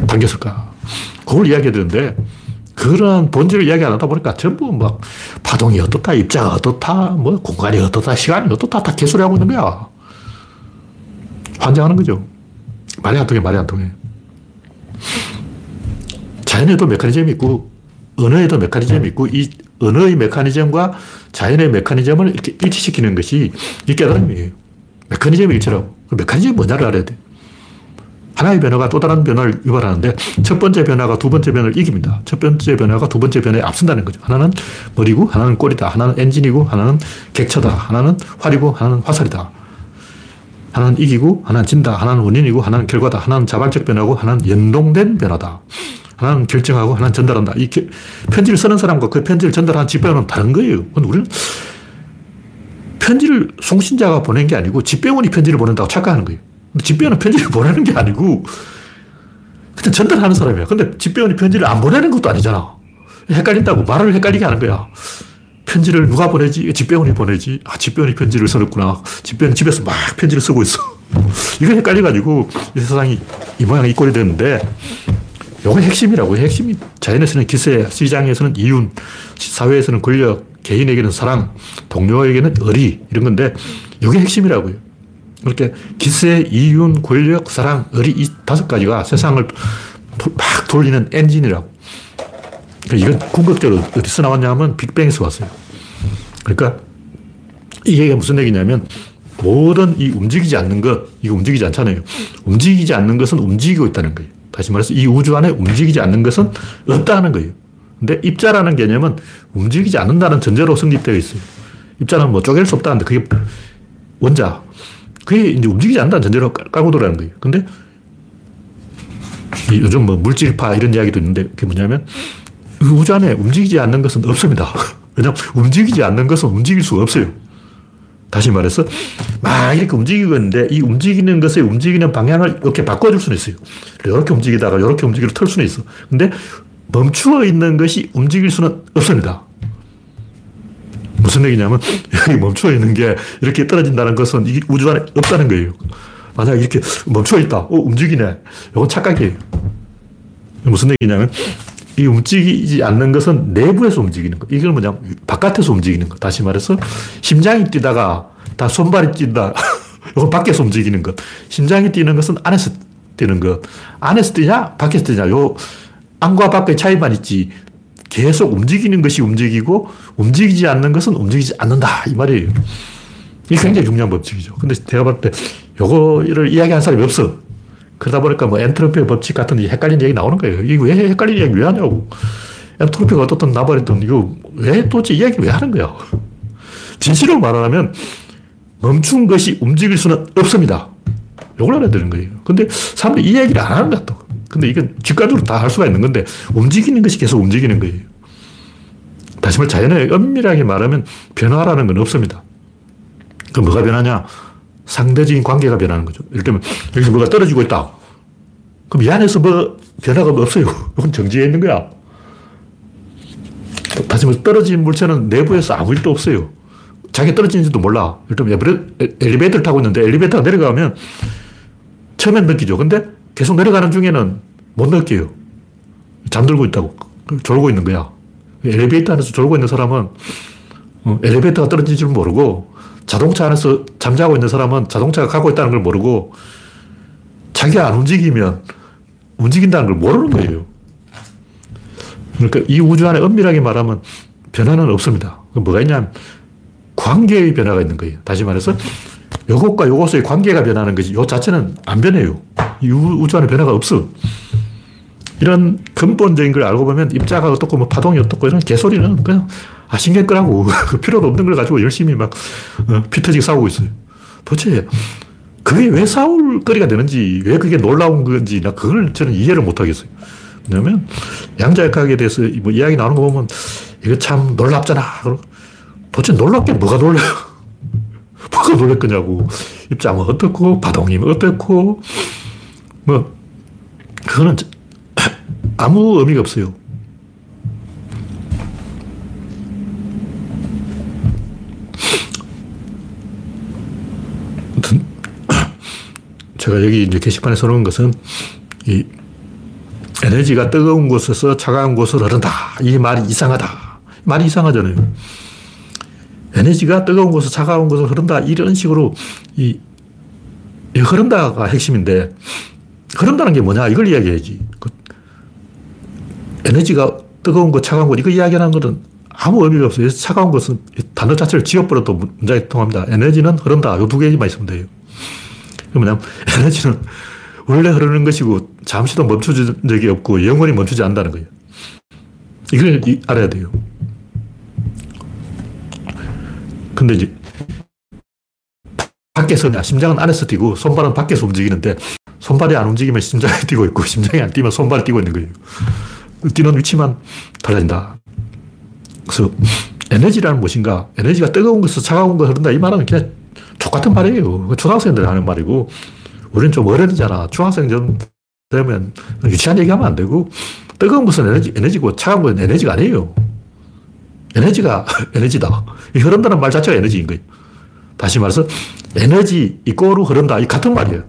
당겼을까. 그걸 이야기해야 되는데 그런 본질을 이야기 안 하다 보니까 전부 막 파동이 어떻다, 입자가 어떻다, 뭐 공간이 어떻다, 시간이 어떻다 다 개소리하고 있는 거야. 환장하는 거죠. 말이 안 통해, 말이 안 통해. 자연에도 메커니즘이 있고 언어에도 메커니즘이 있고 이 언어의 메커니즘과 자연의 메커니즘을 이렇게 일치시키는 것이 이 깨달음이에요. 메커니즘이 일치라고. 메커니즘이 뭐냐를 알아야 돼. 하나의 변화가 또 다른 변화를 유발하는데 첫 번째 변화가 두 번째 변화를 이깁니다. 첫 번째 변화가 두 번째 변화에 앞선다는 거죠. 하나는 머리고 하나는 꼬리다. 하나는 엔진이고 하나는 객처다. 하나는 활이고 하나는 화살이다. 하나는 이기고 하나는 진다. 하나는 원인이고 하나는 결과다. 하나는 자발적 변화고 하나는 연동된 변화다. 하나는 결정하고 하나는 전달한다. 이 겨, 편지를 쓰는 사람과 그 편지를 전달하는 집배원은 다른 거예요. 근데 우리는 편지를 송신자가 보낸 게 아니고 집배원이 편지를 보낸다고 착각하는 거예요. 근데 집배원은 편지를 보내는 게 아니고 그냥 전달하는 사람이야. 근데 집배원이 편지를 안 보내는 것도 아니잖아. 헷갈린다고 말을 헷갈리게 하는 거야. 편지를 누가 보내지? 집배원이 보내지. 아, 집배원이 편지를 써놨구나. 집배원이 집에서 막 편지를 쓰고 있어. 이거 헷갈려가지고 이 세상이 이 모양 이 꼴이 됐는데 이게 핵심이라고. 핵심이 자연에서는 기세, 시장에서는 이윤, 사회에서는 권력, 개인에게는 사랑, 동료에게는 의리 이런 건데 이게 핵심이라고요. 그렇게 기세, 이윤, 권력, 사랑, 의리 이 다섯 가지가 세상을 도, 막 돌리는 엔진이라고. 이건 궁극적으로 어디서 나왔냐면 빅뱅에서 왔어요. 그러니까 이게 무슨 얘기냐면 모든 이 움직이지 않는 것, 이거 움직이지 않잖아요. 움직이지 않는 것은 움직이고 있다는 거예요. 다시 말해서 이 우주 안에 움직이지 않는 것은 없다는 거예요. 근데 입자라는 개념은 움직이지 않는다는 전제로 성립되어 있어요. 입자는 뭐 쪼갤 수 없다는데 그게 원자. 그게 이제 움직이지 않는다는 전제로 깔고 돌아가는 거예요. 근데 요즘 뭐 물질파 이런 이야기도 있는데 그게 뭐냐면 우주 안에 움직이지 않는 것은 없습니다. 왜냐하면 움직이지 않는 것은 움직일 수가 없어요. 다시 말해서 막 이렇게 움직이고 있는데 이 움직이는 것에 움직이는 방향을 이렇게 바꿔줄 수는 있어요. 이렇게 움직이다가 이렇게 움직이로 틀 수는 있어. 근데 멈추어 있는 것이 움직일 수는 없습니다. 무슨 얘기냐면 여기 멈추어 있는 게 이렇게 떨어진다는 것은 이 우주 안에 없다는 거예요. 만약에 이렇게 멈추어 있다. 어, 움직이네. 이건 착각이에요. 무슨 얘기냐면 이 움직이지 않는 것은 내부에서 움직이는 거. 이걸 뭐냐면 바깥에서 움직이는 거. 다시 말해서 심장이 뛰다가 다 손발이 뛴다. 이건 밖에서 움직이는 것. 심장이 뛰는 것은 안에서 뛰는 것. 안에서 뛰냐 밖에서 뛰냐. 요 안과 밖의 차이만 있지. 계속 움직이는 것이 움직이고 움직이지 않는 것은 움직이지 않는다. 이 말이에요. 이게 굉장히 중요한 법칙이죠. 근데 제가 봤을 때 요거를 이야기하는 사람이 없어. 그러다 보니까 뭐 엔트로피의 법칙 같은 헷갈리는 얘기 나오는 거예요. 이거 왜 헷갈리는 얘기 왜 하냐고. 엔트로피가 어떻든 나버렸든 이거 왜 도대체 이야기 왜 하는 거야. 진실로 말하면 멈춘 것이 움직일 수는 없습니다. 이걸 알아야 되는 거예요. 근데 사람들이 이 얘기를 안 하는 거야 또. 근데 이건 직관적으로 다 할 수가 있는 건데 움직이는 것이 계속 움직이는 거예요. 다시 말해 자연에 엄밀하게 말하면 변화라는 건 없습니다. 그럼 뭐가 변하냐? 상대적인 관계가 변하는 거죠. 예를 들면, 여기서 뭐가 떨어지고 있다. 그럼 이 안에서 뭐 변화가 없어요. 이건 정지해 있는 거야. 다시 말해서 떨어진 물체는 내부에서 아무 일도 없어요. 자기가 떨어지는지도 몰라. 예를 들면, 엘리베이터를 타고 있는데 엘리베이터가 내려가면 처음엔 느끼죠. 근데 계속 내려가는 중에는 못 느껴요. 잠들고 있다고. 졸고 있는 거야. 엘리베이터 안에서 졸고 있는 사람은 엘리베이터가 떨어진 줄 모르고 자동차 안에서 잠자고 있는 사람은 자동차가 가고 있다는 걸 모르고 자기가 안 움직이면 움직인다는 걸 모르는 거예요. 그러니까 이 우주 안에 엄밀하게 말하면 변화는 없습니다. 뭐가 있냐면 관계의 변화가 있는 거예요. 다시 말해서 이것과 이것의 관계가 변하는 거지 이 자체는 안 변해요. 이 우주 안에 변화가 없어. 이런 근본적인 걸 알고 보면 입자가 어떻고 뭐 파동이 어떻고 이런 개소리는 그냥 아, 신경 끄라고. 필요도 없는 걸 가지고 열심히 막 피 터지게 싸우고 있어요. 도대체 그게 왜 싸울 거리가 되는지, 왜 그게 놀라운 건지, 나 그걸 저는 이해를 못 하겠어요. 왜냐면 양자역학에 대해서 뭐 이야기 나오는 거 보면 이거 참 놀랍잖아. 도대체 놀랍게 뭐가 놀라요? 뭐가 놀랄 거냐고. 입자 뭐 어떻고, 파동이 뭐 어떻고, 뭐, 그거는 아무 의미가 없어요. 제가 여기 이제 게시판에 써놓은 것은 이 에너지가 뜨거운 곳에서 차가운 곳으로 흐른다. 이 말이 이상하다. 말이 이상하잖아요. 에너지가 뜨거운 곳에서 차가운 곳으로 흐른다. 이런 식으로 이, 이 흐른다가 핵심인데 흐른다는 게 뭐냐 이걸 이야기해야지. 그 에너지가 뜨거운 곳, 차가운 곳 이거 이야기하는 것은 아무 의미가 없어요. 차가운 곳은 단어 자체를 지워버려도 문장이 통합니다. 에너지는 흐른다. 이 두 개만 있으면 돼요. 그러면 에너지는 원래 흐르는 것이고 잠시도 멈추는 적이 없고 영원히 멈추지 않는다는 거예요. 이걸 알아야 돼요. 근데 이제 밖에서 심장은 안에서 뛰고 손발은 밖에서 움직이는데 손발이 안 움직이면 심장이 뛰고 있고, 심장이 안 뛰면 손발이 뛰고 있는 거예요. 뛰는 위치만 달라진다. 그래서 에너지라는 무엇인가, 에너지가 뜨거운 것에서 차가운 것으로 흐른다. 이 말은 그냥 똑같은 말이에요. 초등학생들이 하는 말이고, 우리는 좀 어른이잖아. 중학생 좀 되면 유치한 얘기하면 안 되고, 뜨거운 것은 에너지, 에너지고 차가운 것은 에너지가 아니에요. 에너지가 에너지다. 이 흐른다는 말 자체가 에너지인 거예요. 다시 말해서 에너지 이꼬로 흐른다. 이 같은 말이에요.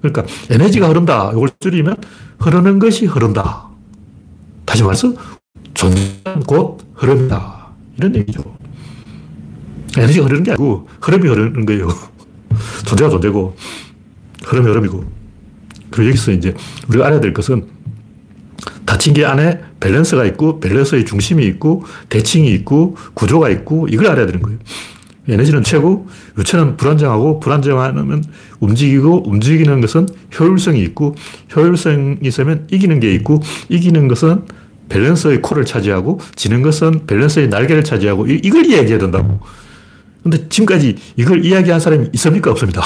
그러니까 에너지가 흐른다. 이걸 줄이면 흐르는 것이 흐른다. 다시 말해서 존재는 곧 흐름이다. 이런 얘기죠. 에너지가 흐르는 게 아니고 흐름이 흐르는 거예요. 존재가 존재고 흐름이 흐름이고. 그리고 여기서 이제 우리가 알아야 될 것은 닫힌 게 안에 밸런스가 있고 밸런스의 중심이 있고 대칭이 있고 구조가 있고 이걸 알아야 되는 거예요. 에너지는 최고, 유체는 불안정하고 불안정하면 움직이고 움직이는 것은 효율성이 있고 효율성이 있으면 이기는 게 있고 이기는 것은 밸런스의 코를 차지하고 지는 것은 밸런스의 날개를 차지하고 이, 이걸 이야기해야 된다고. 근데 지금까지 이걸 이야기한 사람이 있습니까? 없습니다.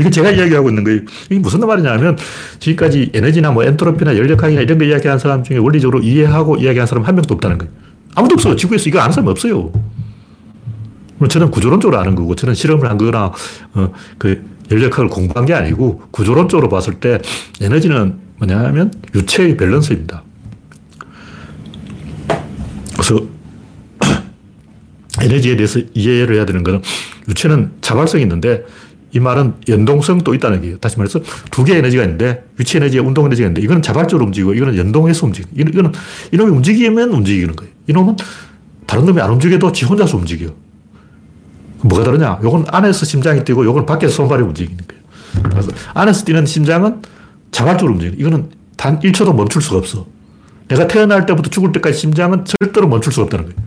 이건 제가 이야기하고 있는 거예요. 이게 무슨 말이냐 하면 지금까지 에너지나 뭐 엔트로피나 열역학이나 이런 거 이야기한 사람 중에 원리적으로 이해하고 이야기한 사람 한 명도 없다는 거예요. 아무도 없어요. 지구에서 이거 아는 사람 없어요. 저는 구조론적으로 아는 거고, 저는 실험을 한 거나, 어, 그, 열역학을 공부한 게 아니고, 구조론적으로 봤을 때, 에너지는 뭐냐 하면, 유체의 밸런스입니다. 그래서, 에너지에 대해서 이해를 해야 되는 거는, 유체는 자발성이 있는데, 이 말은 연동성도 있다는 거예요. 다시 말해서, 두 개의 에너지가 있는데, 유체 에너지와 운동 에너지가 있는데, 이거는 자발적으로 움직이고, 이거는 연동해서 움직이고, 이거는, 이놈이 움직이면 움직이는 거예요. 이놈은, 다른 놈이 안 움직여도 지 혼자서 움직여요. 뭐가 다르냐? 요건 안에서 심장이 뛰고, 요건 밖에서 손발이 움직이는 거예요. 그래서 안에서 뛰는 심장은 자발적으로 움직이는 거예요. 이거는 단 일 초도 멈출 수가 없어. 내가 태어날 때부터 죽을 때까지 심장은 절대로 멈출 수가 없다는 거예요.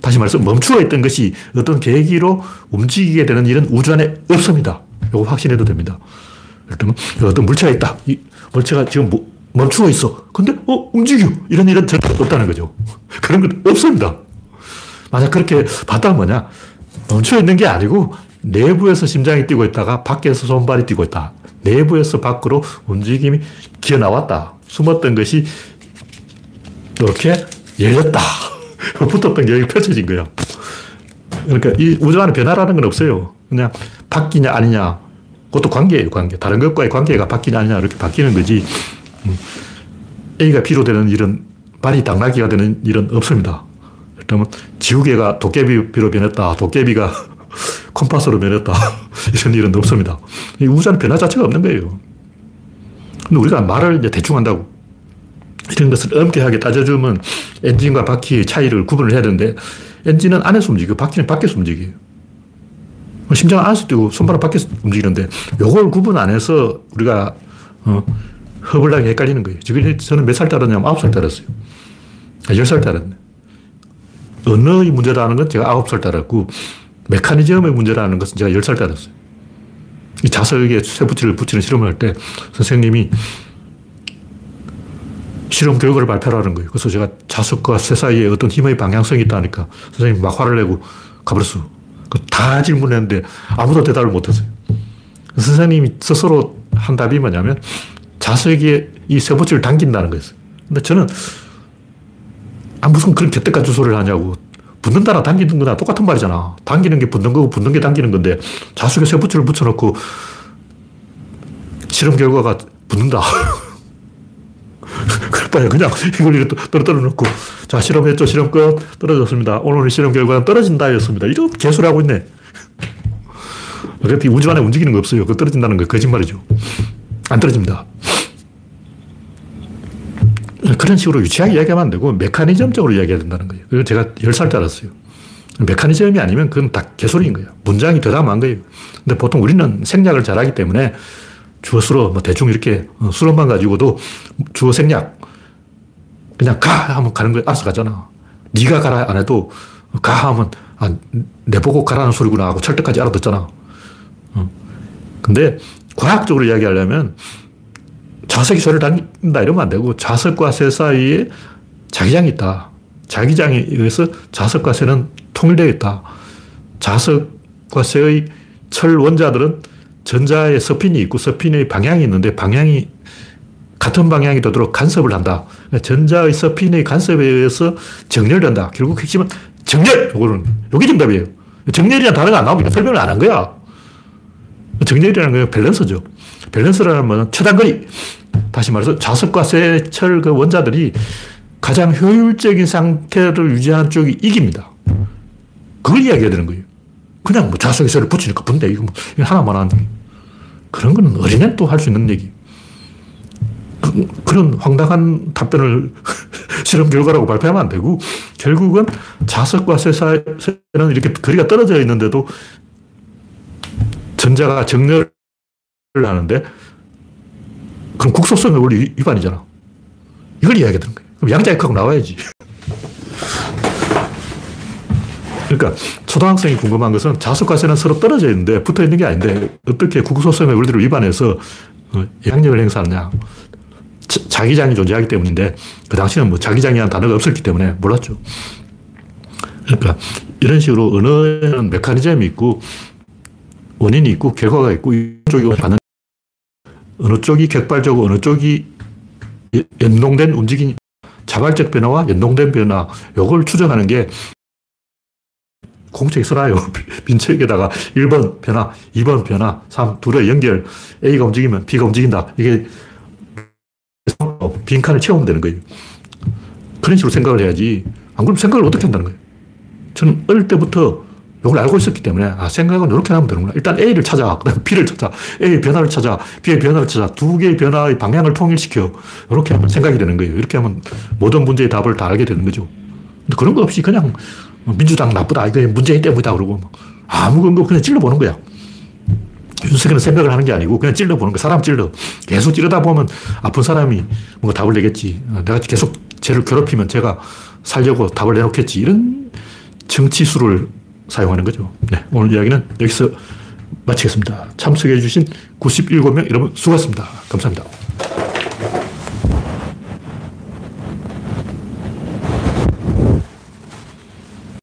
다시 말해서 멈추어 있던 것이 어떤 계기로 움직이게 되는 일은 우주 안에 없습니다. 요거 확신해도 됩니다. 그러면 어떤 물체가 있다. 이 물체가 지금 멈추어 있어. 근데 어 움직여. 이런 일은 절대 없다는 거죠. 그런 건 없습니다. 만약 그렇게 봤다면 뭐냐? 멈춰 있는 게 아니고 내부에서 심장이 뛰고 있다가 밖에서 손발이 뛰고 있다. 내부에서 밖으로 움직임이 기어 나왔다. 숨었던 것이 이렇게 열렸다. 붙었던 게 여기 펼쳐진 거야. 그러니까 이 우주 안에 변화라는 건 없어요. 그냥 바뀌냐 아니냐. 그것도 관계예요. 관계. 다른 것과의 관계가 바뀌냐 아니냐 이렇게 바뀌는 거지. A가 B로 되는 일은 발이 당나귀가 되는 일은 없습니다. 그러면 지우개가 도깨비로 변했다. 도깨비가 컴파스로 변했다. 이런 일은 없습니다. 우주는 변화 자체가 없는 거예요. 근데 우리가 말을 이제 대충 한다고. 이런 것을 엄격하게 따져주면 엔진과 바퀴의 차이를 구분을 해야 되는데 엔진은 안에서 움직이고 바퀴는 밖에서 움직여요. 심장은 안에서 뛰고 손발은 밖에서 움직이는데 이걸 구분 안 해서 우리가 어, 허블나게 헷갈리는 거예요. 지금 저는 몇 살 따랐냐면 아홉 살 따랐어요. 열 살 따랐네. 언어의 문제라는 건 제가 아홉 살 따랐고 메커니즘의 문제라는 것은 제가 열 살 따랐어요. 이 자석에 쇠붙이를 붙이는 실험을 할 때 선생님이 실험 결과를 발표하라는 거예요. 그래서 제가 자석과 쇠 사이에 어떤 힘의 방향성이 있다니까 선생님이 막 화를 내고 가버렸어요. 다 질문했는데 아무도 대답을 못했어요. 선생님이 스스로 한 답이 뭐냐면 자석에 이 쇠붙이를 당긴다는 거였어요. 근데 저는 아, 무슨 그런 개떡같은 소리를 하냐고. 붙는다나 당기는 거나 똑같은 말이잖아. 당기는 게 붙는 거고 붙는 게 당기는 건데 자석에 쇠붙이를 붙여놓고 실험 결과가 붙는다. 그럴 바에 그냥 이걸 이렇게 떨어뜨려놓고 자, 실험했죠. 실험 끝. 떨어졌습니다. 오늘의 실험 결과는 떨어진다 였습니다. 이런 개수를 하고 있네. 우주 안에 움직이는 거 없어요. 그 떨어진다는 거 거짓말이죠. 안 떨어집니다. 그런 식으로 유치하게 이야기하면 안 되고 메커니즘적으로 이야기해야 된다는 거예요. 그리고 제가 열 살 때 알았어요. 메커니즘이 아니면 그건 다 개소리인 거예요. 문장이 대담한 거예요. 근데 보통 우리는 생략을 잘하기 때문에 주어 수로 뭐 대충 이렇게 수로만 가지고도 주어 생략 그냥 가 하면 가는 거예요. 알아서 가잖아. 네가 가라 안 해도 가 하면 아, 내보고 가라는 소리구나 하고 철떡까지 알아듣잖아. 근데 과학적으로 이야기하려면 자석이 소리를 당긴다 이러면 안 되고 자석과 쇠 사이에 자기장이 있다. 자기장에 의해서 자석과 쇠는 통일되어 있다. 자석과 쇠의 철 원자들은 전자에 서핀이 있고 서핀의 방향이 있는데 방향이 같은 방향이 되도록 간섭을 한다. 전자의 서핀의 간섭에 의해서 정렬된다. 결국 핵심은 정렬! 요거는, 요게 정답이에요. 정렬이라는 단어가 안 나오면 설명을 안 한 거야. 정렬이라는 건 밸런스죠. 밸런스라는 건 최단거리. 다시 말해서 자석과 쇠철 그 원자들이 가장 효율적인 상태를 유지하는 쪽이 이깁니다. 그걸 이야기해야 되는 거예요. 그냥 뭐 자석에 쇠를 붙이니까 분데 이거 뭐 하나만 하는 얘기. 그런 거는 어린애도 할 수 있는 얘기. 그, 그런 황당한 답변을 실험 결과라고 발표하면 안 되고, 결국은 자석과 쇠 사이는 이렇게 거리가 떨어져 있는데도 전자가 정렬을 하는데, 그럼 국소성의 원리 위반이잖아. 이걸 이야기해야 되는 거예요. 그럼 양자역학으로 나와야지. 그러니까 초등학생이 궁금한 것은 자석과 쇠는 서로 떨어져 있는데 붙어 있는 게 아닌데 어떻게 국소성의 원리를 위반해서 영향력을 행사하느냐. 자기장이 존재하기 때문인데, 그 당시에는 뭐 자기장이라는 단어가 없었기 때문에 몰랐죠. 그러니까 이런 식으로 언어에는 메커니즘이 있고 원인이 있고 결과가 있고, 이쪽이 받는 어느 쪽이 격발적이고 어느 쪽이 연동된 움직임, 자발적 변화와 연동된 변화, 요걸 추정하는 게 공책에 써놔요. 빈책에다가 일 번 변화, 이 번 변화, 삼, 둘의 연결, A가 움직이면 B가 움직인다. 이게 빈칸을 채우면 되는 거예요. 그런 식으로 생각을 해야지. 안 그러면 생각을 어떻게 한다는 거예요. 저는 어릴 때부터 이걸 알고 있었기 때문에, 아, 생각은 이렇게 하면 되는구나. 일단 A를 찾아, 그 다음에 B를 찾아, A의 변화를 찾아, B의 변화를 찾아, 두 개의 변화의 방향을 통일시켜. 이렇게 하면 생각이 되는 거예요. 이렇게 하면 모든 문제의 답을 다 알게 되는 거죠. 근데 그런 거 없이 그냥 민주당 나쁘다, 이거 문재인 때문이다 그러고 아무 근거 그냥 찔러보는 거야. 윤석열은 생각을 하는 게 아니고 그냥 찔러보는 거야. 사람 찔러. 계속 찌르다 보면 아픈 사람이 뭔가 답을 내겠지. 내가 계속 쟤를 괴롭히면 쟤가 살려고 답을 내놓겠지. 이런 정치수를 사용하는 거죠. 네, 오늘 이야기는 여기서 마치겠습니다. 참석해 주신 구십칠 명 여러분 수고하셨습니다. 감사합니다.